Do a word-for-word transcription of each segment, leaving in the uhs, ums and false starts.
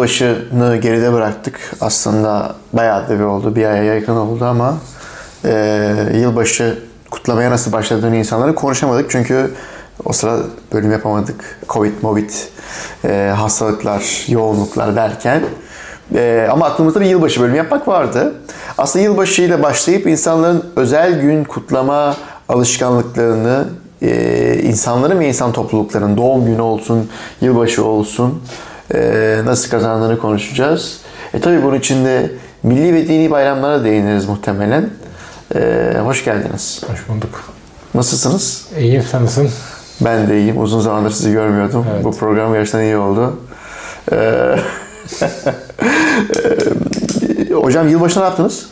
Savaşı'nı geride bıraktık. Aslında bayağı da bir oldu, bir aya yakın oldu ama e, yılbaşı kutlamaya nasıl başladığını insanlara konuşamadık. Çünkü o sıra bölüm yapamadık. Covid, movid, e, hastalıklar, yoğunluklar derken. E, ama aklımızda bir yılbaşı bölümü yapmak vardı. Aslında yılbaşıyla başlayıp insanların özel gün kutlama alışkanlıklarını, e, insanların ve insan topluluklarının doğum günü olsun, yılbaşı olsun, e, nasıl kazandığını konuşacağız. E tabii bunun içinde milli ve dini bayramlara değiniriz muhtemelen. E, hoş geldiniz. Hoş bulduk. Nasılsınız? İyiyim, sen nasılsın? Ben de iyiyim. Uzun zamandır sizi görmüyordum. Evet. Bu program gerçekten iyi oldu. Ee, Hocam yılbaşında ne yaptınız?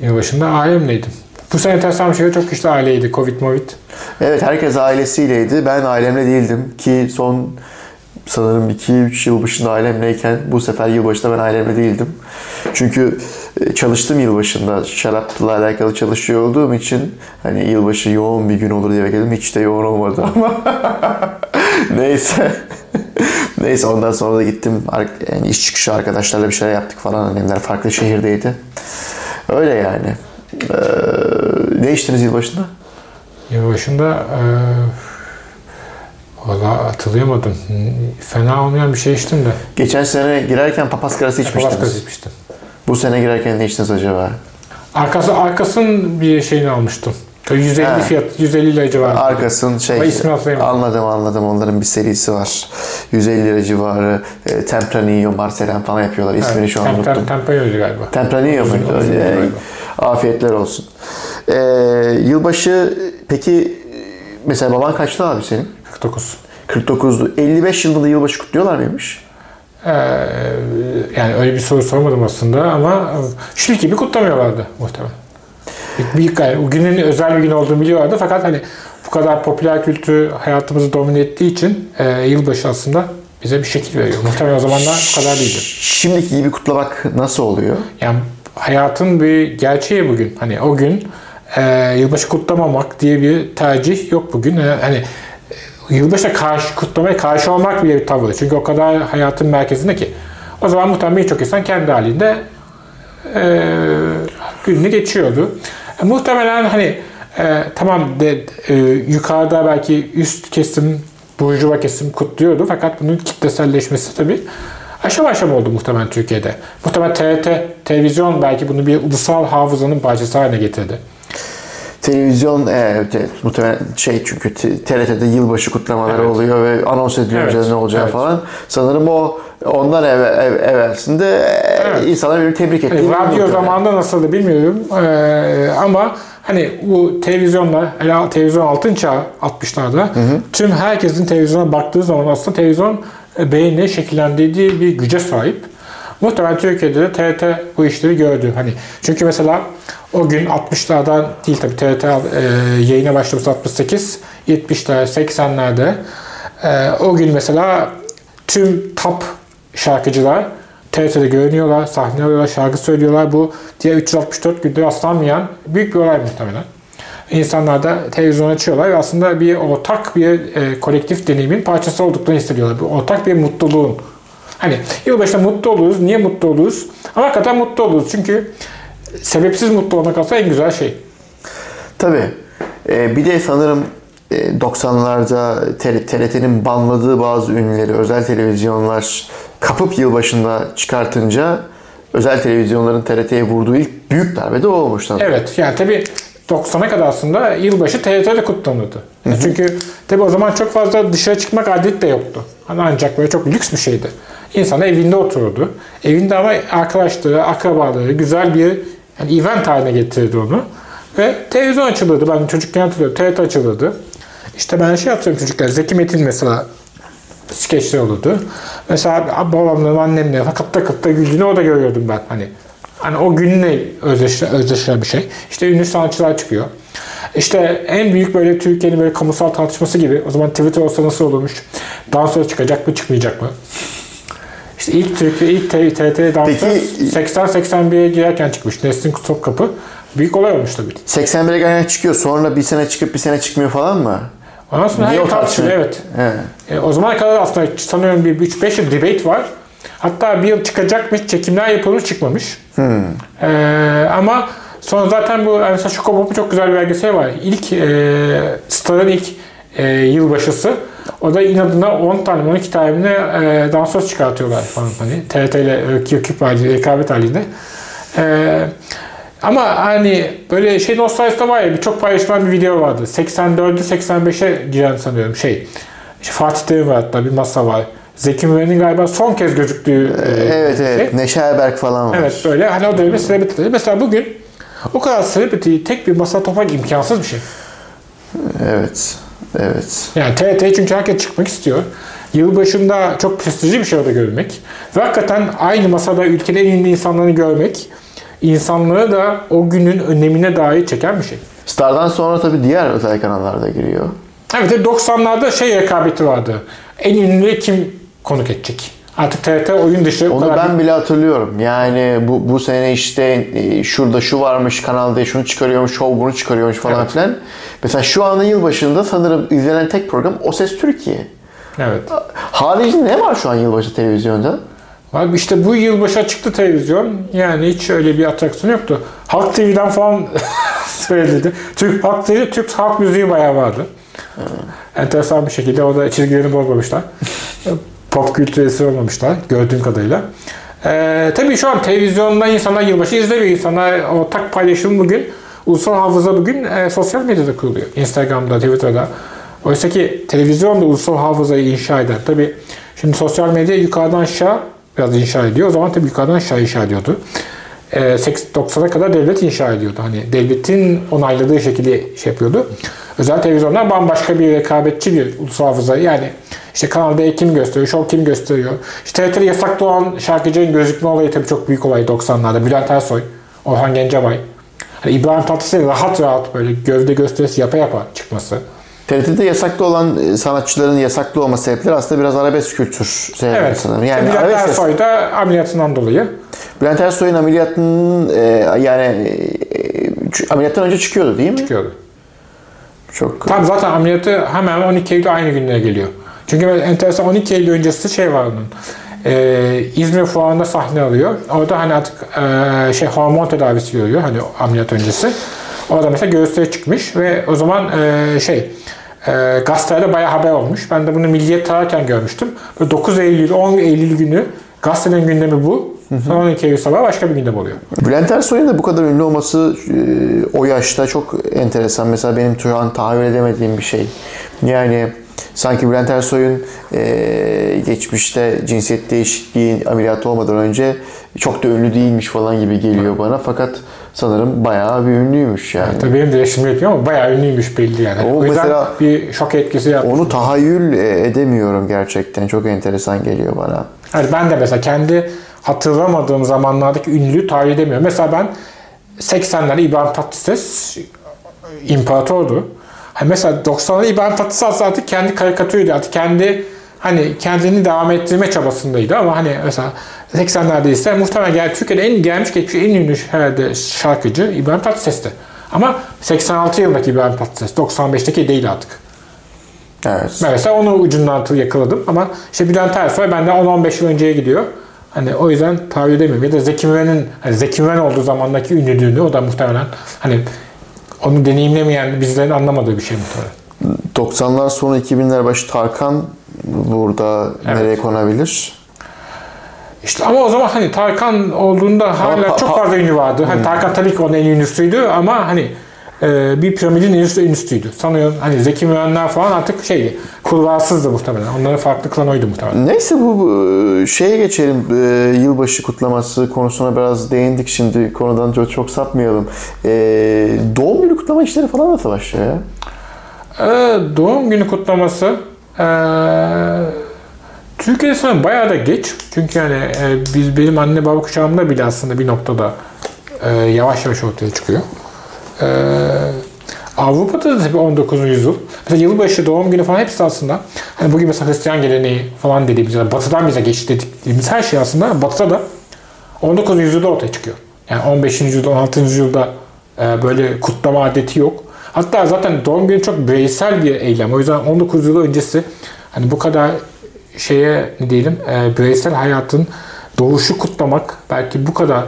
Yılbaşında ailemleydim. Bu sene tersten bir şey çok güçlü aileydi. Covid, movid. Evet, herkes ailesiyleydi. Ben ailemle değildim ki son sanırım iki üç yılbaşında ailemleyken bu sefer yılbaşında ben ailemle değildim. Çünkü çalıştım yılbaşında. Şarapla alakalı çalışıyor olduğum için hani yılbaşı yoğun bir gün olur diye bekledim. Hiç de yoğun olmadı ama neyse. Neyse ondan sonra da gittim. Yani iş çıkışı arkadaşlarla bir şeyler yaptık falan. Annemler farklı şehirdeydi. Öyle yani. Ee, ne içtiniz yılbaşında? Yılbaşında... E- Vallahi hatırlayamadım. Fena olmayan bir şey içtim de. Geçen sene girerken papaz karası içmiştiniz. Papaz karası içmiştim. Bu sene girerken ne içtiniz acaba? Arkası, arkasının bir şeyini almıştım. yüz elli ha. Fiyat, yüz elli lira civarı. Arkasının şey, anladım anladım. Onların bir serisi var. yüz elli lira civarı, e, Tempranillo, Marcelen falan yapıyorlar. İsmini evet, şu an tempran, unuttum. Tempranillo'ydu galiba. Tempranillo muydu? Afiyetler olsun. Ee, yılbaşı, peki mesela baban kaçtı abi senin? kırk dokuz. kırk dokuzdu. elli beş yılında yılbaşı kutluyorlar mıymış? Ee, yani öyle bir soru sormadım aslında ama şimdi gibi kutlamıyorlardı muhtemelen. Büyük, yani o günün özel bir gün olduğunu biliyorlardı fakat hani bu kadar popüler kültür hayatımızı domine ettiği için e, yılbaşı aslında bize bir şekil veriyor. Muhtemelen o zamanlar bu kadar değildi. Şimdiki gibi kutlamak nasıl oluyor? Yani hayatın bir gerçeği bugün. Hani o gün e, yılbaşı kutlamamak diye bir tercih yok bugün. Yani, hani yılbaşına karşı, kutlamaya karşı olmak bile bir tavır. Çünkü o kadar hayatın merkezinde ki. O zaman muhtemelen birçok insan kendi halinde e, gününü geçiyordu. E, muhtemelen hani e, tamam de, e, yukarıda belki üst kesim, burjuva kesim kutluyordu. Fakat bunun kitleselleşmesi tabii aşama aşama oldu muhtemelen Türkiye'de. Muhtemelen T R T, televizyon belki bunu bir ulusal hafızanın parçası haline getirdi. Televizyon, evet, evet, muhtemelen şey çünkü T R T'de yılbaşı kutlamaları evet. oluyor ve anons ediliyor evet. ne olacağı evet. falan. Sanırım o ondan ev, ev, evvelsinde evet. insanlar birbirini tebrik ettiğini hani, radyo zamanında nasıldı bilmiyorum ee, ama hani bu televizyonla, hele televizyon altın çağı altmışlarda hı hı. tüm herkesin televizyona baktığı zaman aslında televizyon beynine şekillendirdiği bir güce sahip. Muhtemelen Türkiye'de de T R T bu işleri gördü. Hani çünkü mesela o gün altmışlardan değil tabii T R T e, yayına başlamış altmış sekiz, yetmişler, seksenlerde e, o gün mesela tüm top şarkıcılar T R T'de görünüyorlar, sahne alıyorlar, şarkı söylüyorlar. Bu diğer üç yüz altmış dört günde rastlanmayan büyük bir olay muhtemelen. İnsanlar da televizyon açıyorlar ve aslında bir ortak bir e, kolektif deneyimin parçası olduklarını hissediyorlar. Bir ortak bir mutluluğun. Hani yılbaşında mutlu oluruz. Niye mutlu oluruz? Ama hakikaten mutlu oluruz. Çünkü sebepsiz mutlu olmak aslında en güzel şey. Tabii. Ee, bir de sanırım doksanlarda T R T'nin banladığı bazı ünlüleri özel televizyonlar kapıp yılbaşında çıkartınca özel televizyonların T R T'ye vurduğu ilk büyük darbe de o olmuş sanırım. Evet. Yani tabii doksana kadar aslında yılbaşı T R T'de kutlanıyordu. Yani çünkü tabii o zaman çok fazla dışarı çıkmak adet de yoktu. Hani ancak böyle çok lüks bir şeydi. İnsan evinde otururdu. Evinde ama arkadaşları, akrabaları güzel bir yani event haline getirdi onu. Ve televizyon açılırdı. Ben çocukken hatırlıyorum. T R T açılırdı. İşte ben şey hatırlıyorum çocuklar. Zeki Metin mesela skeçler olurdu. Mesela babamla, annemle kıpta kıpta güldüğünü o da görüyordum ben. Hani Hani o günle özdeşleşen özdeşle bir şey. İşte ünlü sanatçılar çıkıyor. İşte en büyük böyle Türkiye'nin böyle kamusal tartışması gibi. O zaman Twitter olsa nasıl olurmuş? Dansöz çıkacak mı çıkmayacak mı? İşte ilk Türkiye, ilk T R T dansöz seksen seksen bire girerken çıkmış. Nestin Kutusokkapı. Büyük olay olmuş tabii. seksen bire girerken çıkıyor. Sonra bir sene çıkıp bir sene çıkmıyor falan mı? Ondan sonra her tartışıyor evet. He. E, o zamana kadar aslında sanıyorum bir üç beş yıl debate var. Hatta bir yıl çıkacakmış, çekimler yapılmış, çıkmamış. Hmm. Ee, ama sonra zaten bu mesela Şokopop'un çok güzel bir belgeseli var. İlk e, Star'ın ilk e, yılbaşısı. O da inadına on tane on iki tane e, dansöz çıkartıyorlar falan hani. T R T ile küp halinde, rekabet halinde. E, ama hani böyle şey nostaljide var ya, birçok paylaşılan bir video vardı. seksen dörde seksen beşe giren sanıyorum şey. İşte Fatih Terim var, hatta bir masa var. Zeki Müren'in galiba son kez gözüktüğü e, evet şey. Evet. Neşe Erberk falan var. Evet böyle hani o dönemin celebrity'leri. Mesela bugün o kadar celebrity'yi tek bir masaya toplamak imkansız bir şey. Evet. Evet. Yani T R T çünkü herkes çıkmak istiyor. Yılbaşında çok prestijli bir şey orada görmek. Ve hakikaten aynı masada ülkede en ünlü insanlarını görmek insanları da o günün önemine dair çeken bir şey. Star'dan sonra tabii diğer özel kanallarda giriyor. Evet, doksanlarda şey rekabeti vardı. En ünlü kim konuk edecek? Artık T R T oyun dışı. Onu ben değil. Bile hatırlıyorum. Yani bu bu sene işte şurada şu varmış, Kanal D şunu çıkarıyormuş, show bunu çıkarıyormuş falan evet. filan. Mesela şu anda yılbaşında sanırım izlenen tek program O Ses Türkiye. Evet. Haricinde ne var şu an yılbaşı televizyonda? Abi işte bu yılbaşı çıktı televizyon. Yani hiç öyle bir atraksiyon yoktu. Halk T V'den falan söylediydi. Türk Halk T V'de Türk halk müziği bayağı vardı. Hmm. Enteresan bir şekilde o da çizgilerini bozmamışlar. Pop kültürü esir olmamışlar gördüğüm kadarıyla. Ee, tabii şu an televizyonda insanlar yılbaşı izlemiyor. İnsanlar ortak paylaşım bugün, ulusal hafıza bugün e, sosyal medyada kuruluyor. Instagram'da, Twitter'da. Oysa ki televizyonda ulusal hafızayı inşa eder. Tabii şimdi sosyal medya yukarıdan aşağı biraz inşa ediyor. O zaman tabii yukarıdan aşağı inşa ediyordu. E, doksana kadar devlet inşa ediyordu. Hani devletin onayladığı şekilde şey yapıyordu. Özel televizyonlar bambaşka bir rekabetçi bir ulusal hafıza. Yani işte Kanal D kim gösteriyor, Show kim gösteriyor. İşte T R T'de yasaklı olan şarkıcının gözükme olayı tabii çok büyük olay doksanlarda. Bülent Ersoy, Orhan Gencebay. Hani İbrahim Tatlıses rahat rahat böyle gövde gösterisi yapa yapa çıkması. T R T'de yasaklı olan sanatçıların yasaklı olma sebepleri aslında biraz arabesk kültür. Evet. Yani işte Bülent arabesk Ersoy da ameliyatından dolayı. Bülent Ersoy'un ameliyatının e, yani e, ameliyattan önce çıkıyordu değil mi? Çıkıyordu. Çok... Tam zaten ameliyatı hemen on iki Eylül aynı günlere geliyor. Çünkü enteresan on iki Eylül öncesi şey var onun. Ee, İzmir Fuarı'nda sahne alıyor. Orada hani artık e, şey hormon tedavisi görüyor hani ameliyat öncesi. Orada mesela göğüsleri çıkmış ve o zaman e, şey e, gazetelerde bayağı haber olmuş. Ben de bunu Milliyet tararken görmüştüm. Böyle dokuz Eylül on Eylül günü gazetenin gündemi bu. Sonra on iki Eylül sabah başka bir gündem oluyor. Bülent Ersoy'un da bu kadar ünlü olması e, o yaşta çok enteresan. Mesela benim şu an tahayyül edemediğim bir şey. Yani sanki Bülent Ersoy'un e, geçmişte cinsiyet değişikliği ameliyatı olmadan önce çok da ünlü değilmiş falan gibi geliyor bana. Fakat sanırım bayağı bir ünlüymüş yani. Evet, tabii benim de yaşım yapıyor ama bayağı ünlüymüş belli yani. O, o yüzden mesela, bir şok etkisi yapmış. Onu tahayyül edemiyorum gerçekten. Çok enteresan geliyor bana. Yani ben de mesela kendi hatırlamadığım zamanlardaki ünlülüğü tahayyül edemiyorum. Mesela ben seksenlerde İbrahim Tatlıses imparatordu. Mesela doksanlarda İbrahim Tatlıses artık kendi karikatürüydü, artık kendi hani kendini devam ettirme çabasındaydı ama hani mesela seksenlerde ise muhtemelen yani Türkiye'de en gelmiş geçmiş en ünlü herhalde şarkıcı İbrahim Tatlıses'ti. Ama seksen altı yılındaki İbrahim Tatlıses, doksan beşteki değil artık. Evet. Mesela onu ucundan yakaladım ama işte Bülent Ersoy benden on on beş yıl önceye gidiyor. Hani o yüzden tahayyül edemiyorum. Ya da Zeki Müren'in hani Zeki Müren olduğu zamandaki ünlülüğünü o da muhtemelen hani onu deneyimlemeyen bizlerin anlamadığı bir şey muhtemelen. doksanlar sonu iki binler başı Tarkan burada evet. Nereye konabilir? İşte ama o zaman hani Tarkan olduğunda hala pa- çok fazla ünlü vardı. Hani hmm. Tarkan tabii ki onun en ünlüsüydü ama hani e, bir piramidin en ünlüsüydü. Sanıyorum hani Zeki Mürenler falan artık şeydi, kurvasızdı muhtemelen. Onların farklı klanoydu muhtemelen. Neyse bu şeye geçelim. E, yılbaşı kutlaması konusuna biraz değindik şimdi. Konudan çok, çok sapmayalım. E, doğum günü kutlama işleri falan nasıl başlıyor ya? E, doğum günü kutlaması Ee, Türkiye'de sanırım bayağı da geç. Çünkü yani e, biz benim anne baba kuşağımda bile aslında bir noktada e, yavaş yavaş ortaya çıkıyor. E, Avrupa'da da tabii on dokuzuncu yüzyıl. Mesela yılbaşı, doğum günü falan hepsi aslında hani bugün mesela Hristiyan geleneği falan dediğimiz ya da batıdan bize geçti dediğimiz her şey aslında batıda da on dokuzuncu yüzyılda ortaya çıkıyor. Yani on beşinci yüzyılda, on altıncı yüzyılda e, böyle kutlama adeti yok. Hatta zaten doğum günü çok bireysel bir eylem. O yüzden on dokuz yıl öncesi hani bu kadar şeye ne diyelim e, bireysel hayatın doğuşu kutlamak belki bu kadar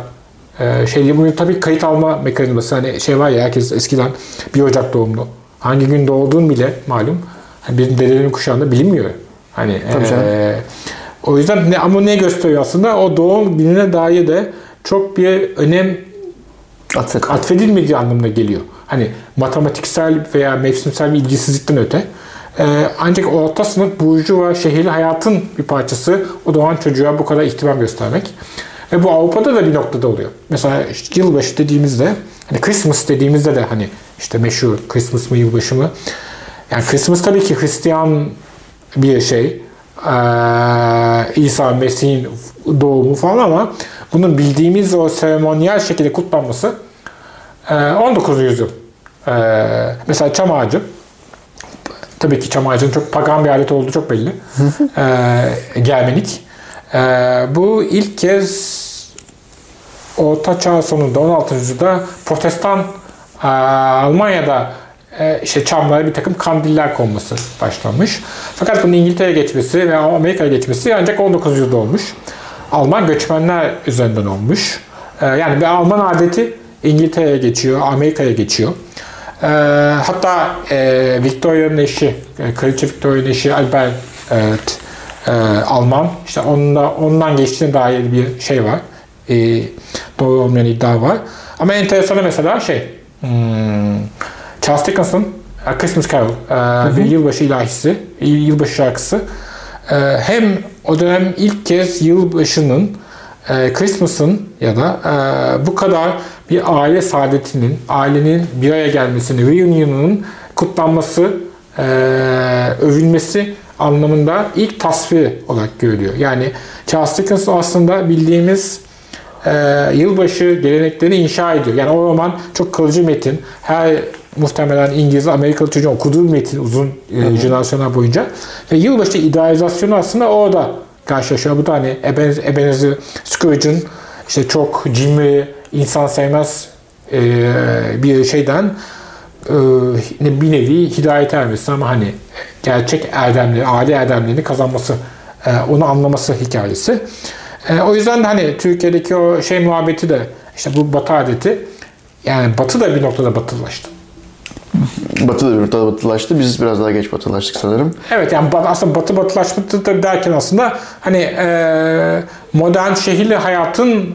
e, şey. Bunu tabii kayıt alma mekanizması, hani şey var ya, herkes eskiden bir Ocak doğumlu, hangi gün doğduğun bile malum, hani benim dedelerin kuşağında bilinmiyor. Hani e, o yüzden ne, ama ne gösteriyor aslında, o doğum gününe dair de çok bir önem Atık. atfedilmediği anlamına geliyor. Hani matematiksel veya mevsimsel bir ilgisizlikten öte. Ee, ancak orta sınıf burjuva şehirli hayatın bir parçası o doğan çocuğa bu kadar ihtimam göstermek. Ve bu Avrupa'da da bir noktada oluyor. Mesela işte yılbaşı dediğimizde, hani Christmas dediğimizde de hani işte meşhur Christmas mı yılbaşı mı? Yani Christmas tabii ki Hristiyan bir şey. Ee, İsa Mesih'in doğumu falan, ama bunun bildiğimiz o seremonyal şekilde kutlanması on dokuzuncu yüzyıl. Mesela çam ağacı. Tabii ki çam ağacının çok pagan bir alet olduğu çok belli. Germenik. Bu ilk kez Orta Çağ sonunda on altıncı yüzyılda Protestan Almanya'da işte çamlara bir takım kandiller konması başlanmış. Fakat bunun İngiltere'ye geçmesi ve Amerika'ya geçmesi ancak on dokuzuncu yüzyılda olmuş. Alman göçmenler üzerinden olmuş. Yani bir Alman adeti İngiltere'ye geçiyor, Amerika'ya geçiyor. Hatta Victoria'nın eşi, Kraliçe Victoria'nın eşi Albert evet, Alman. İşte onunla, ondan geçtiğine dair bir şey var. Doğru olmayan iddia var. Ama enteresan mesela şey, hmm, Charles Dickens'ın A Christmas Carol ve Yılbaşı İlahisi, Yılbaşı şarkısı. Hem o dönem ilk kez yılbaşının, Christmas'ın ya da bu kadar bir aile saadetinin, ailenin bir araya gelmesini, reunion'un kutlanması, övülmesi anlamında ilk tasvir olarak görülüyor. Yani Charles Dickens aslında bildiğimiz yılbaşı geleneklerini inşa ediyor. Yani o roman çok kalıcı metin. Her muhtemelen İngiliz, Amerikalı çocuğun okuduğu metin uzun e, jenerasyonlar boyunca. Ve yılbaşı idealizasyonu aslında orada karşılaşıyor. Bu da hani Ebenezer Scrooge'un işte çok cimri, insan sevmez e, bir şeyden e, bir nevi hidayet ermesi, ama hani gerçek erdemleri, aile erdemlerini kazanması, e, onu anlaması hikayesi. E, o yüzden de hani Türkiye'deki o şey muhabbeti de, işte bu Batı adeti, yani Batı da bir noktada batılılaştı. Batı da bir noktada batılaştı. Biz biraz daha geç batılaştık sanırım. Evet, yani aslında batı batılaşması da derken aslında hani e, modern şehirli hayatın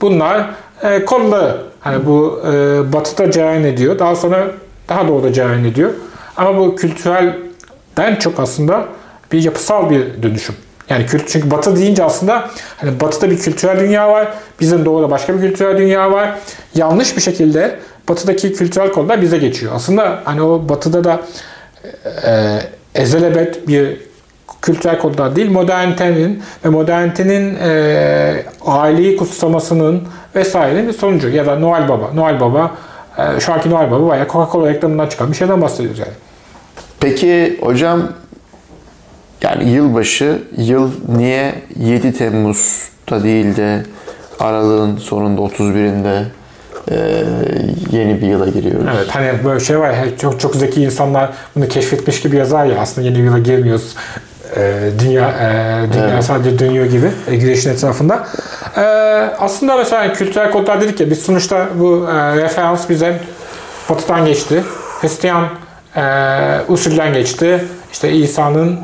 bunlar e, kolları. Hani bu e, batıda cereyan ediyor. Daha sonra daha doğuda cereyan ediyor. Ama bu kültürelden çok aslında bir yapısal bir dönüşüm. Yani kültür, çünkü batı deyince aslında hani batıda bir kültürel dünya var. Bizim doğuda başka bir kültürel dünya var. Yanlış bir şekilde batıdaki kültürel konular bize geçiyor. Aslında hani o batıda da e, ezelebet bir kültürel konular değil, modernitenin ve modernitenin e, aileyi kutsamasının vesairenin bir sonucu. Ya da Noel Baba. Noel Baba, e, şu anki Noel Baba bayağı Coca-Cola reklamından çıkan bir şeyden bahsediyoruz yani. Peki hocam, yani yılbaşı, yıl niye yedi Temmuz'da değil de Aralık'ın sonunda otuz birinde Ee, yeni bir yıla giriyoruz. Evet, hani böyle şey var, çok çok zeki insanlar bunu keşfetmiş gibi yazar ya, aslında yeni bir yıla girmiyoruz. Ee, dünya e, dünya evet. sadece dönüyor gibi e, güneşin etrafında. Ee, aslında mesela kültürel kodlar dedik ya, biz sonuçta bu e, referans bize Batı'dan geçti. Hristiyan e, usulden geçti. İşte İsa'nın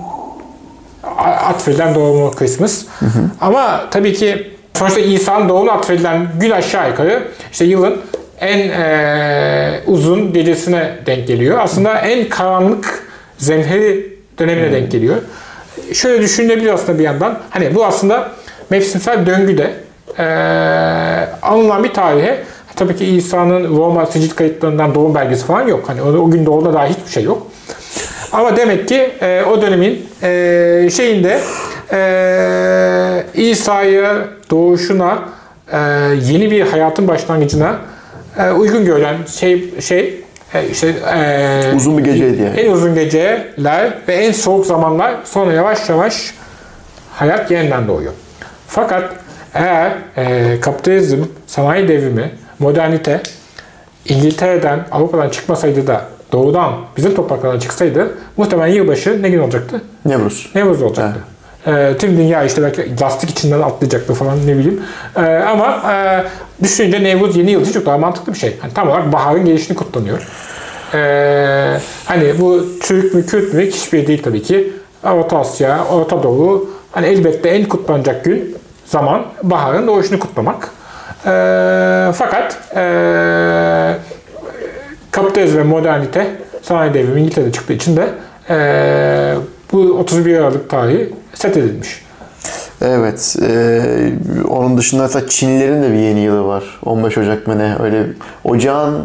atfedilen doğumu Christmas. Hı hı. Ama tabii ki sonuçta İsa'nın doğumuna atfedilen gün aşağı yukarı işte yılın en e, uzun gecesine denk geliyor. Aslında en karanlık zemheri dönemine denk geliyor. Şöyle düşünülebilir aslında bir yandan. Hani bu aslında mevsimsel döngüde e, anılan bir tarihe. Tabii ki İsa'nın Roma sicil kayıtlarından doğum belgesi falan yok. Hani o, o gün doğumda daha hiçbir şey yok. Ama demek ki e, o dönemin e, şeyinde e, İsa'ya doğuşuna e, yeni bir hayatın başlangıcına e, uygun görülen şey şey e, işte e, uzun bir geceydi yani. En uzun geceler ve en soğuk zamanlar, sonra yavaş yavaş hayat yeniden doğuyor. Fakat eğer e, kapitalizm, sanayi devrimi, modernite İngiltere'den, Avrupa'dan çıkmasaydı da doğudan, bizim topraklardan çıksaydı, muhtemelen yılbaşı ne gün olacaktı? Nevruz. Nevruz olacaktı. Ee, E, tüm dünya işte belki lastik içinden atlayacaktı falan, ne bileyim. E, ama e, düşününce Nevruz yeni yıl için çok daha mantıklı bir şey. Yani tam olarak baharın gelişini kutlanıyor. E, hani bu Türk mü Kürt mü hiçbir değil tabii ki. Orta Asya, Orta Doğu, hani elbette en kutlanacak gün, zaman baharın doğuşunu kutlamak. E, fakat e, kapitalizm ve modernite sanayi devrimi İngiltere'de çıktığı için de e, bu otuz bir Aralık tarihi set edilmiş. Evet. E, onun dışında mesela Çinlilerin de bir yeni yılı var. on beş Ocak mı ne? Öyle ocağın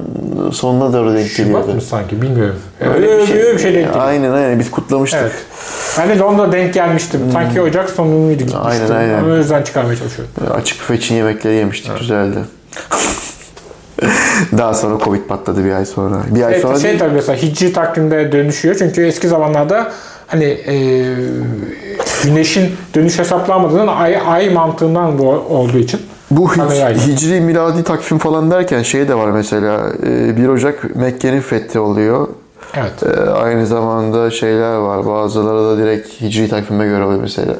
sonuna doğru denk geliyordu. Şubat mı sanki? Bilmiyorum. Öyle, öyle bir şey, öyle bir şey denk geliyor. Aynen aynen. Biz kutlamıştık. Evet. Ben de Londra'da denk gelmiştim. Hmm. Sanki ocak sonuydu gitmiştim. Aynen aynen. O yüzden çıkarmaya çalışıyorum. Açık büfe Çin yemekleri yemiştik. Evet. Güzeldi. Daha sonra Covid patladı bir ay sonra. Bir ay evet, sonra şey değil. Tabii mesela hicri takvimde dönüşüyor. Çünkü eski zamanlarda hani e, güneşin dönüş hesaplanmadığından ay, ay mantığından olduğu için. Bu hic, hicri miladi takvim falan derken şey de var mesela. bir Ocak Mekke'nin fethi oluyor. Evet. E, aynı zamanda şeyler var. Bazıları da direkt hicri takvime göre oluyor mesela.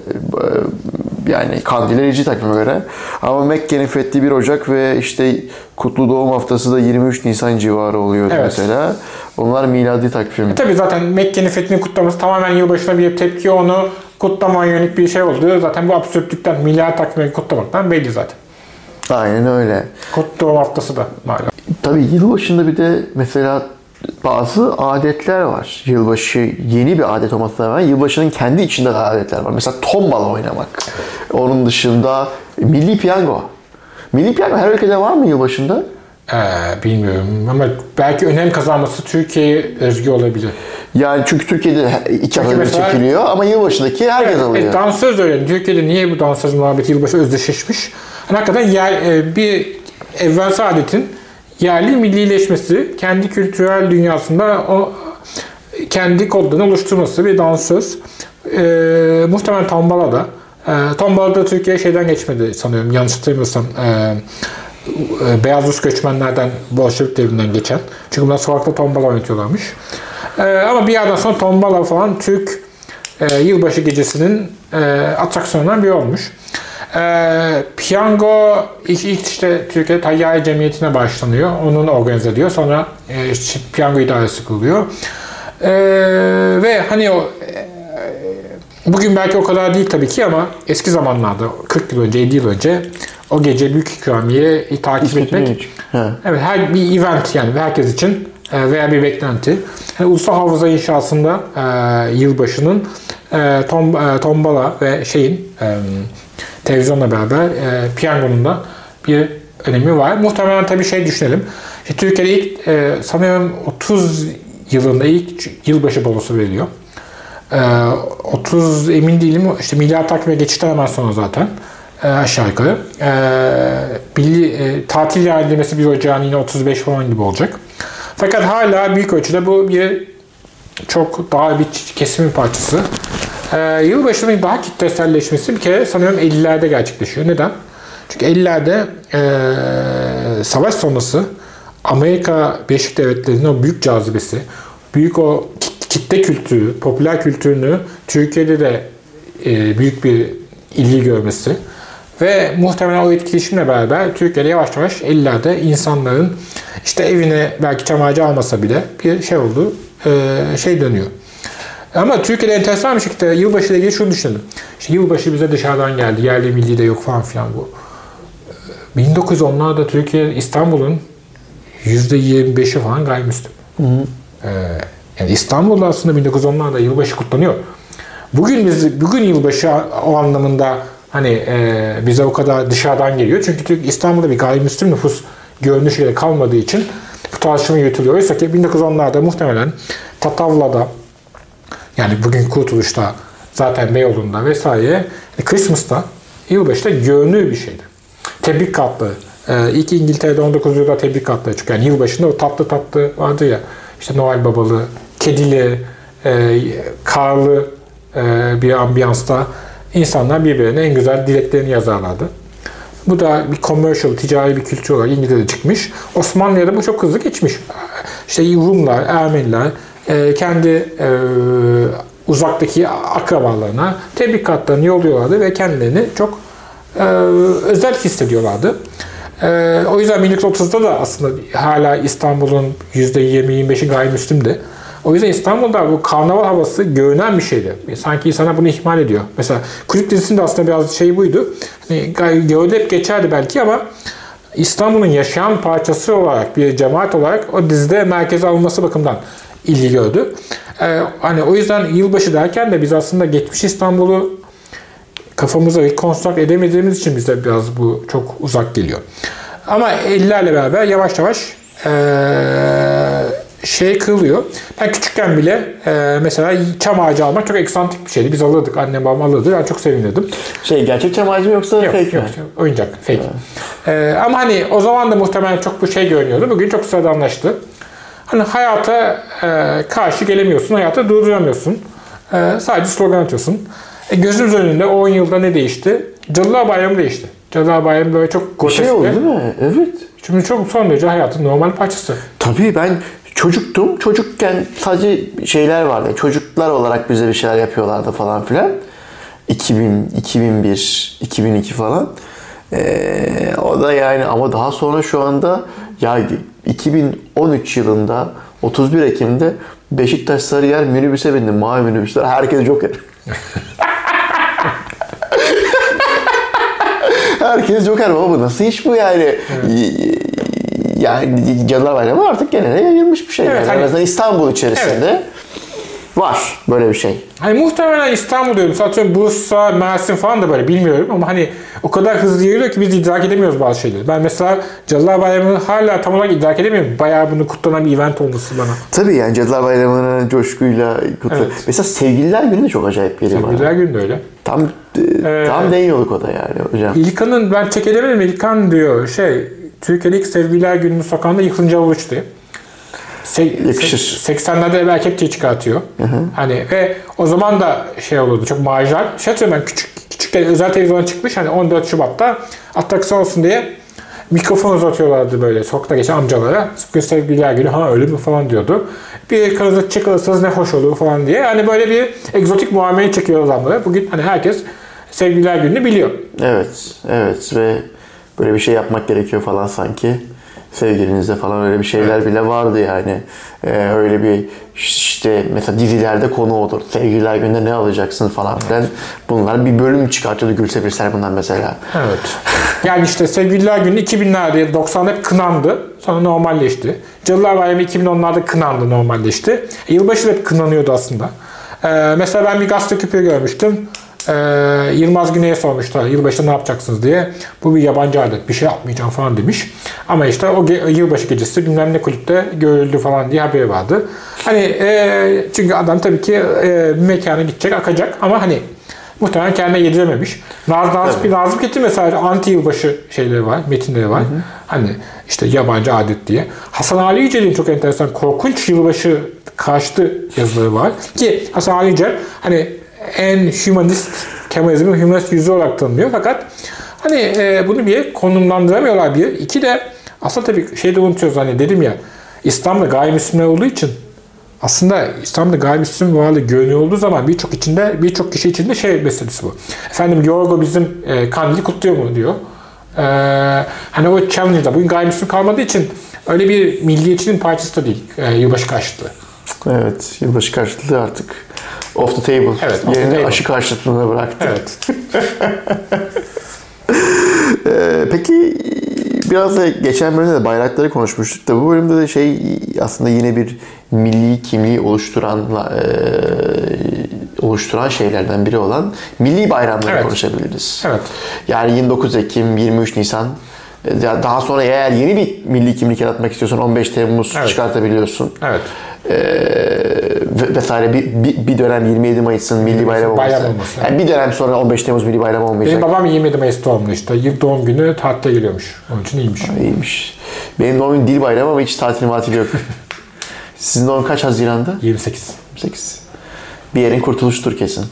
Yani kandiller hicri takvime göre. Ama Mekke'nin fethi bir Ocak ve işte Kutlu Doğum Haftası da yirmi üç Nisan civarı oluyordu evet. Mesela. Onlar miladi takvim. E tabii zaten Mekke'nin fethini kutlaması tamamen yılbaşına bir tepki, onu kutlamaya yönelik bir şey oldu. Zaten bu absürtlükten, miladi takvimi kutlamaktan belli zaten. Aynen öyle. Kutlu Doğum Haftası da malum. Tabii yılbaşında bir de mesela bazı adetler var. Yılbaşı yeni bir adet olmasına rağmen yılbaşının kendi içinde de adetler var. Mesela tombala oynamak. Onun dışında milli piyango. Milli piyango her ülkede var mı yılbaşında? Ee, bilmiyorum ama belki önem kazanması Türkiye'ye özgü olabilir. Yani çünkü Türkiye'de iki haftada çekiliyor ama yılbaşındaki herkes evet, alıyor. E, dansöz öyle. Türkiye'de niye bu dansöz muhabbeti yılbaşı özdeşleşmiş? Yani hakikaten yer, e, bir evvelsi adetin yerli millileşmesi, kendi kültürel dünyasında o kendi kodlarını oluşturması bir dansöz. E, muhtemelen tombala da. E, tombala da Türkiye şeyden geçmedi sanıyorum. Yanlış hatırlamıyorsam. E, Beyaz Rus göçmenlerden, Bolşevik devrinden geçen. Çünkü bunlar sokakta tombala oynatıyorlarmış. Ee, ama bir yerden sonra tombala falan Türk e, yılbaşı gecesinin e, atraksiyonundan biri olmuş. E, piyango ilk, ilk işte Türkiye Tayyari Cemiyeti'ne başlanıyor. Onun organize ediyor. Sonra e, işte, piyango idaresi kuruluyor. E, ve hani o e, bugün belki o kadar değil tabii ki ama eski zamanlarda kırk yıl önce, elli yıl önce o gece büyük ikramiye takip etmek. Evet, her bir event yani herkes için veya bir beklenti. Yani Ulusal Hafıza İnşası'nda e, yılbaşının e, tom, e, tombala ve şeyin e, televizyonla beraber e, piyangonun da bir önemi var. Muhtemelen tabii şey düşünelim. İşte Türkiye'de ilk e, sanıyorum otuz yılında ilk yılbaşı balosu veriliyor. E, otuz emin değilim. İşte milyar takvime geçişten hemen sonra zaten. Aşağı yukarı. E, billi, e, tatil yerlemesi bir Ocağın yine otuz beş falan gibi olacak. Fakat hala büyük ölçüde bu bir çok daha bir kesimin parçası. E, yılbaşının daha kitleselleşmesi bir kere sanıyorum ellilerde gerçekleşiyor. Neden? Çünkü ellilerde e, savaş sonrası Amerika Birleşik Devletleri'nin o büyük cazibesi, büyük o kitle kültürü, popüler kültürünü Türkiye'de de e, büyük bir ilgi görmesi ve muhtemelen o etkileşimle beraber Türkiye'de yavaş yavaş ellilerde insanların işte evine belki çam ağacı almasa bile bir şey oldu, şey dönüyor. Ama Türkiye'de enteresan bir şekilde yılbaşı ile ilgili şunu düşünelim. İşte yılbaşı bize dışarıdan geldi, yerli milli de yok falan filan bu. bin dokuz yüz onlarda Türkiye, İstanbul'un yüzde yirmi beşi falan gayrimüslim. Hı hı. Yani İstanbul'da aslında bin dokuz yüz onlarda yılbaşı kutlanıyor. Bugün biz bugün yılbaşı o anlamında hani e, bize o kadar dışarıdan geliyor. Çünkü Türk İstanbul'da bir gayrimüslim nüfus görünüş yere kalmadığı için bu tartışma yürütülüyor. Oysa ki bin dokuz yüz onlarda muhtemelen Tatavla'da yani bugün Kurtuluş'ta zaten Beyoğlu'nda vesaire Christmas'ta yılbaşı da görünür bir şeydi. Tebrik kartları. E, ilk İngiltere'de on dokuz yüzyılda tebrik kartları çıkıyor. Yani yılbaşında o tatlı tatlı vardı ya işte Noel babalı, kedili, e, karlı bir ambiyansta insanlar birbirine en güzel dileklerini yazarlardı. Bu da bir commercial, ticari bir kültür olarak İngiltere'de çıkmış. Osmanlı'ya da bu çok hızlı geçmiş. İşte Rumlar, Ermeniler kendi uzaktaki akrabalarına tebrik kartlarını yolluyorlardı ve kendilerini çok e, özel hissediyorlardı. E, o yüzden bin dokuz yüz otuzda da aslında hala İstanbul'un yüzde yirmi yirmi beşi gayrimüslimdi. O yüzden İstanbul'da bu karnaval havası görünen bir şeydi. Sanki insana bunu ihmal ediyor. Mesela kulüp dizisinde aslında biraz şey buydu. Hani görülüp geçerdi belki ama İstanbul'un yaşayan parçası olarak, bir cemaat olarak o dizide merkeze alınması bakımından ilgi gördü. Ee, hani o yüzden yılbaşı derken de biz aslında geçmiş İstanbul'u kafamıza rekonstrakt edemediğimiz için bize biraz bu çok uzak geliyor. Ama ellerle beraber yavaş yavaş ee, şey kırılıyor. Ben küçükken bile e, mesela çam ağacı almak çok eksantik bir şeydi. Biz alırdık. Annem babam alırdı. Ben çok sevinirdim. Şey, gerçek çam ağacı mı yoksa yok, fake yok, mi? Yok. Oyuncak. Fake. Evet. E, ama hani o zaman da muhtemelen çok bu şey görünüyordu. Bugün çok sıradanlaştı. Hani hayata e, karşı gelemiyorsun. Hayata durduramıyorsun. E, sadece slogan atıyorsun. E, gözümüz önünde on yılda ne değişti? Cadılar Bayramı değişti. Cadılar Bayramı böyle çok gotesk. Bir şey oldu değil mi? Evet. Şimdi çok son derece hayatın normal parçası. Tabii ben çocuktum. Çocukken sadece şeyler vardı. Çocuklar olarak bize bir şeyler yapıyorlardı falan filan. iki bin, iki bin bir, iki bin iki falan. Ee, o da yani ama daha sonra şu anda ya iki bin on üç yılında otuz bir Ekim'de Beşiktaş Sarıyer minibüse bindim. Mavi minibüsler. Herkes Joker. Herkes Joker. Baba nasıl iş bu yani? Evet. Yani Cadılar Bayramı artık genelde yayılmış bir şey. Evet, yani hani, İstanbul içerisinde evet. Var böyle bir şey. Hani muhtemelen İstanbul diyorum. Zaten Bursa, Mersin falan da böyle bilmiyorum ama hani o kadar hızlı yayılıyor ki biz idrak edemiyoruz bazı şeyleri. Ben mesela Cadılar Bayramı'nı hala tam olarak idrak edemiyorum. Bayağı bunu kutlanan bir event olması bana. Tabii yani Cadılar Bayramı'nı coşkuyla kutluyor. Evet. Mesela Sevgililer Günü de çok acayip bir yeri var. Sevgililer Günü de öyle. Tam ee, tam değiniyorduk o da yani hocam. İlkan'ın ben çek edemedim. İlkan diyor şey... Türkiye'de ilk Sevgililer Günü'nü sokağında yıkılınca avuç diye. Se- Yakışır. seksenlerde ev erkek diye çıkartıyor. Hı hı. Hani ve o zaman da şey olurdu çok marjinal. Şey söyleyeyim ben küçük, küçükken özel televizyona çıkmış hani on dört Şubat'ta atraksiyon olsun diye mikrofon uzatıyorlardı böyle sokakta geçen amcalara. Sıkı Sevgililer Günü ha öyle mi falan diyordu. Bir ekranızı çıkarırsanız ne hoş olur falan diye. Hani böyle bir egzotik muamele çekiyor adamlara. Bugün hani herkes Sevgililer Günü'nü biliyor. Evet. Evet ve böyle bir şey yapmak gerekiyor falan sanki. Sevgilinizde falan öyle bir şeyler evet. Bile vardı yani. Ee, öyle bir işte mesela dizilerde konu olur. Sevgililer Günü'nde ne alacaksın falan filan. Evet. Bunlar bir bölüm çıkartıyordu Gülse Birsel bundan mesela. Evet. Yani işte Sevgililer Günü iki binlerde doksanlarda hep kınandı. Sonra normalleşti. Cadılar Bayramı iki bin onlarda kınandı normalleşti. Yılbaşı hep kınanıyordu aslında. Ee, mesela ben bir gazete küpürü görmüştüm. Ee, Yılmaz Güney'e sormuşlar yılbaşında ne yapacaksınız diye. Bu bir yabancı adet bir şey yapmayacağım falan demiş. Ama işte o ge- yılbaşı gecesi bilmem ne kulüpte görüldü falan diye haberi vardı. Hani e, çünkü adam tabii ki e, mekana gidecek akacak ama hani muhtemelen kendine yedirememiş. Naz, naz, evet. Bir Nazım Hikmet'in mesela anti yılbaşı şeyleri var, metinleri var. Hı hı. Hani işte yabancı adet diye. Hasan Ali Yücel'in çok enteresan korkunç yılbaşı karşıtı yazıları var. Ki Hasan Ali Yücel hani en hümanist, Kemalizm'in hümanist yüzü olarak tanınıyor. Fakat hani e, bunu bir konumlandıramıyorlar bir. İki de aslında tabii şey de unutuyoruz hani dedim ya İslam'da gayrimüslimler olduğu için aslında İslam'da gayrimüslim varlığı görünüyor olduğu zaman birçok içinde birçok kişi içinde şey meselesi bu. Efendim Yorgo bizim e, kandili kutluyor mu diyor. E, hani o challenge'da bugün gayrimüslim kalmadığı için öyle bir milliyetçinin parçası da değil e, yılbaşı karşıtlığı. Evet, yılbaşı karşıtlığı artık off the table. Evet, off the table. Aşı karşıtlığına bıraktı. Evet. ee, peki biraz da geçen bölümde de bayrakları konuşmuştuk da bu bölümde de şey aslında yine bir milli kimliği oluşturan e, oluşturan şeylerden biri olan milli bayramları evet. Konuşabiliriz. Evet. Yani yirmi dokuz Ekim, yirmi üç Nisan daha sonra eğer yeni bir milli kimlik yaratmak istiyorsan on beş Temmuz evet. Çıkartabiliyorsun. Evet. Ee, vesaire bir, bir, bir dönem yirmi yedi Mayıs'ın milli bayramı bayram olması. olması yani. Yani bir dönem sonra on beş Temmuz milli bayramı olmayacak. Benim babam yirmi yedi Mayıs doğumlu işte. Yıl doğum günü tatile geliyormuş. Onun için iyiymiş. Ha, iyiymiş. Benim doğum günü değil bayramı ama hiç tatil matili yok. Sizin doğum kaç Haziran'da? yirmi sekiz. yirmi sekiz. Bir yerin kurtuluştur kesin.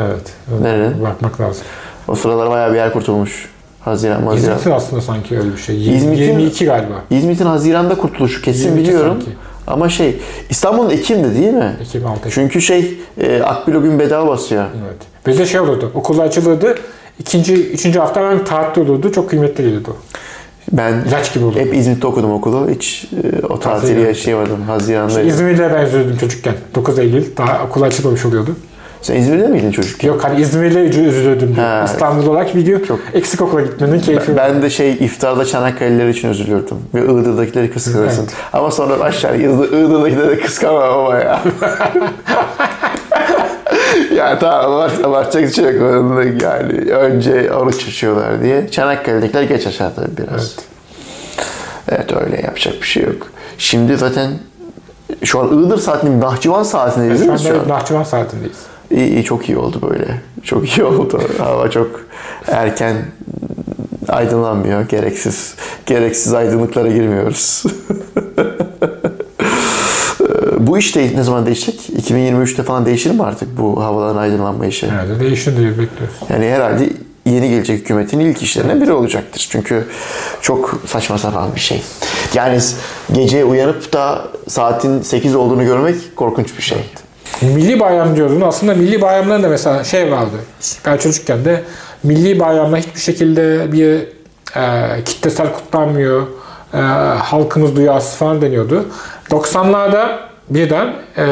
Evet. Nereden? Bakmak lazım. O sıralar bayağı bir yer kurtulmuş. Haziran, Haziran. İzmit'in aslında sanki öyle bir şey. yirmi, İzmit'in, yirmi iki galiba. İzmit'in Haziran'da kurtuluşu kesin biliyorum. Sanki. Ama şey, İstanbul'un Ekim'di değil mi? Ekim, altı. Çünkü şey, e, Akbilog'un bedava basıyor. Evet. Bizde şey olurdu, okullar açılırdı. İkinci, üçüncü hafta ben tatilde olurdu, çok kıymetli geliyordu. Ben ilaç gibi olurdu. Hep İzmit'te okudum okulu, hiç e, o tatili yaşayamadım. Haziran'da. İzmir'de ben üzüldüm çocukken, dokuz Eylül, daha okul açılmamış oluyordu. Sen İzmir'de miydin çocuk? Yok hani İzmir'de üzülüyordum. İstanbul olarak biliyor. Çok. Eksik okula gitmenin keyfi. Ben de şey iftarda Çanakkale'liler için üzülüyordum. Ve Iğdır'dakileri kıskanırsın. Evet. Ama sonra aşağı Iğdır'dakileri kıskanmam ama ya. Ya tamam abartacak bir şey yok. Yani önce oruç açıyorlar diye. Çanakkale'dekiler geç aşağı tabii biraz. Evet. Evet öyle yapacak bir şey yok. Şimdi zaten şu an Iğdır saatinde, Nahçıvan saatindeyiz değil mi? Şu an Nahçıvan saatindeyiz. İyi, iyi, çok iyi oldu böyle. Çok iyi oldu. Hava çok erken aydınlanmıyor. Gereksiz gereksiz aydınlıklara girmiyoruz. Bu iş de, ne zaman değişecek? iki bin yirmi üçte falan değişir mi artık bu havaların aydınlanma işi? Herhalde değişir diye bekliyoruz. Yani herhalde yeni gelecek hükümetin ilk işlerinden biri olacaktır. Çünkü çok saçma sapan bir şey. Yani gece uyanıp da saatin sekiz olduğunu görmek korkunç bir şey. Evet. Milli bayram diyordun. Aslında milli bayramların da mesela şey vardı. Ben çocukken de milli bayramla hiçbir şekilde bir e, kitlesel kutlanmıyor. E, halkımız duyarsız falan deniyordu. doksanlarda birden e,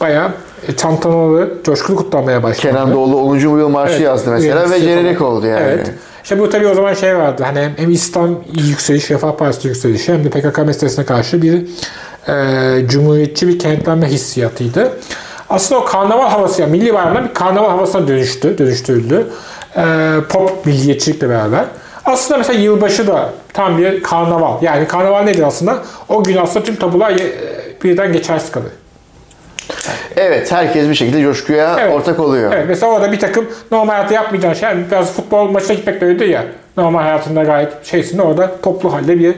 bayağı çantanalı, coşkulu kutlanmaya başladı. Kenan Doğulu onuncu yıl marşı evet, yazdı mesela ve jenerik oldu yani. Evet. İşte bu tabii o zaman şey vardı. Hani hem İslam yükselişi, Refah Partisi yükselişi hem de P K K meselesine karşı bir e, cumhuriyetçi bir kenetlenme hissiyatıydı. Aslında o karnaval havası, yani milli bayramdan bir karnaval havasına dönüştü, dönüştürüldü. E, pop milliyetçilikle beraber. Aslında mesela yılbaşı da tam bir karnaval. Yani karnaval nedir aslında? O gün aslında tüm tabular birden geçersiz kalır. Evet, herkes bir şekilde coşkuya evet. ortak oluyor. Evet, mesela orada bir takım normal hayatta yapmayacağın şey, yani biraz futbol maçına gitmek de öyle ya, normal hayatında gayet şeysin, orada toplu halde bir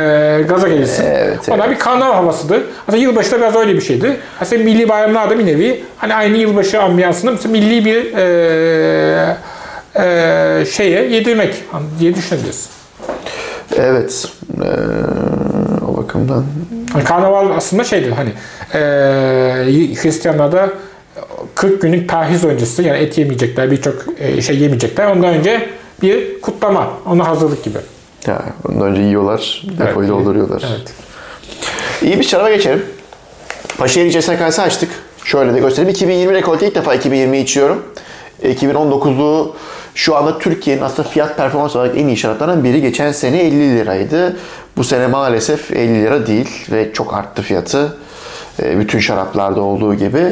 e, gaza gelirsin. Evet, ona evet. bir karnaval havasıdır. Aslında yılbaşı da biraz öyle bir şeydi. Aslında milli bayramlar da bir nevi, hani aynı yılbaşı ambiyansında mesela milli bir e, e, şeye yedirmek diye düşünebiliriz. Evet, ee, o bakımdan. Yani karnaval aslında şeydir hani e, Hristiyanlarda kırk günlük perhiz öncesi, yani et yemeyecekler, birçok e, şey yemeyecekler. Ondan önce bir kutlama, ona hazırlık gibi. Ya, ondan önce yiyorlar, depoyu evet, dolduruyorlar. Evet. İyi bir şaraba geçelim. Paşaeli içerisine kaysa açtık. Şöyle de göstereyim. iki bin yirmi rekolte ilk defa iki bin yirmiyi içiyorum. iki bin on dokuzlu şu anda Türkiye'nin aslında fiyat performans olarak en iyi şaraplarından biri. Geçen sene elli liraydı. Bu sene maalesef elli lira değil ve çok arttı fiyatı. Bütün şaraplarda olduğu gibi.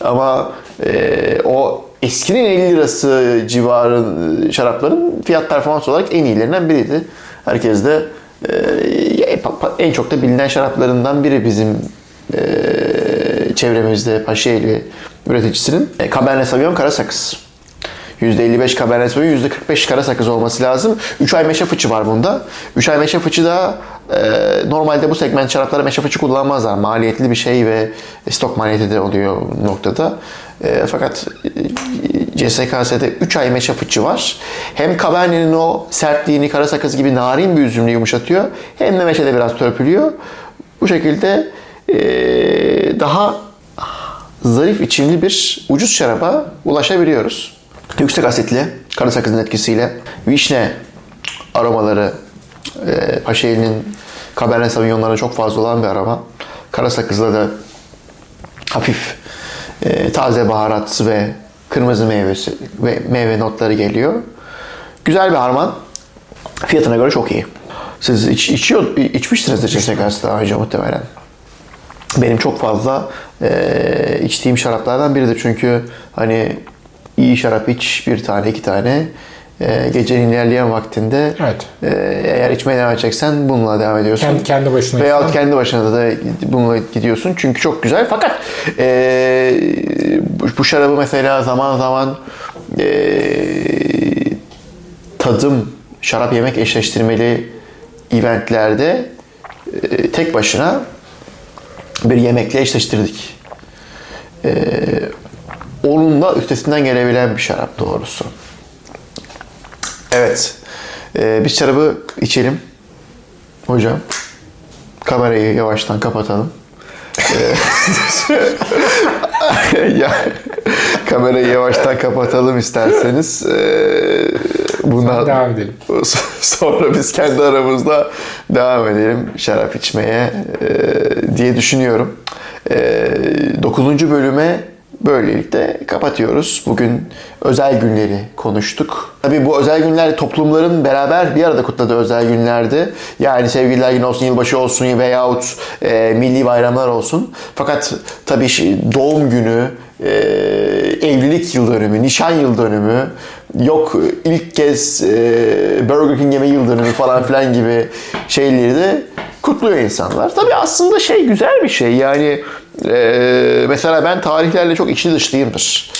Ama e, o eskinin elli lirası civarı şarapların fiyat performans olarak en iyilerinden biriydi. Herkes de e, en çok da bilinen şaraplarından biri bizim e, çevremizde Paşaeli üreticisinin. E, Cabernet Sauvignon, Karasakız. yüzde elli beş Cabernet Sauvignon, yüzde kırk beş Karasakız olması lazım. üç ay meşe fıçı var bunda. üç ay meşe fıçı da e, normalde bu segment şaraplara meşe fıçı kullanmazlar. Maliyetli bir şey ve stok maliyeti de oluyor noktada. E, fakat e, C S K S'de üç ay meşe fıçı var. Hem Cabernet'in o sertliğini Karasakız gibi narin bir üzümle yumuşatıyor. Hem de meşede biraz törpülüyor. Bu şekilde e, daha zarif içimli bir ucuz şaraba ulaşabiliyoruz. Yüksek asitli, Karasakız'ın etkisiyle, vişne aromaları, e, Paşaeli'nin Cabernet Sauvignon'larına çok fazla olan bir aroma. Karasakız'da da hafif e, taze baharat ve kırmızı meyvesi ve meyve notları geliyor. Güzel bir harman. Fiyatına göre çok iyi. Siz iç, içiyor, içmişsinizdir çeşek aslında ayrıca muhtemelen. Benim çok fazla e, içtiğim şaraplardan biridir çünkü hani İyi şarap iç, bir tane, iki tane. E, gecenin ilerleyen vaktinde evet. e, eğer içmeye devam edeceksen bununla devam ediyorsun. Kendi, kendi başına. Veyahut kendi başına da bununla gidiyorsun. Çünkü çok güzel. Fakat e, bu şarabı mesela zaman zaman e, tadım, şarap yemek eşleştirmeli eventlerde e, tek başına bir yemekle eşleştirdik. E, Onunla üstesinden gelebilen bir şarap doğrusu. Evet. Ee, bir şarabı içelim. Hocam. kamerayı yavaştan kapatalım. ya, kamerayı yavaştan kapatalım isterseniz. Ee, bundan devam edelim. Sonra biz kendi aramızda devam edelim şarap içmeye e, diye düşünüyorum. dokuzuncu E, bölüme böylelikle kapatıyoruz. Bugün özel günleri konuştuk. Tabii bu özel günler toplumların beraber bir arada kutladığı özel günlerdi. Yani Sevgililer Günü olsun, yılbaşı olsun veyahut e, milli bayramlar olsun. Fakat tabii doğum günü, e, evlilik yıl dönümü, nişan yıl dönümü, yok ilk kez e, Burger King yeme yıl dönümü falan filan gibi şeyleri de kutluyor insanlar. Tabii aslında şey güzel bir şey yani. Ee, mesela ben tarihlerle çok içli dışlıyımdır.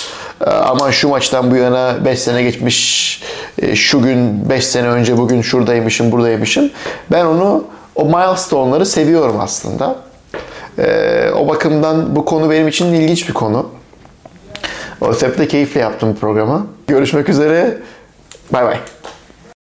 Ee, aman şu maçtan bu yana beş sene geçmiş, e, şu gün beş sene önce bugün şuradaymışım, buradaymışım. Ben onu, o milestone'ları seviyorum aslında. Ee, o bakımdan bu konu benim için ilginç bir konu. O sebeple keyifle yaptım programı. Görüşmek üzere. Bay bay.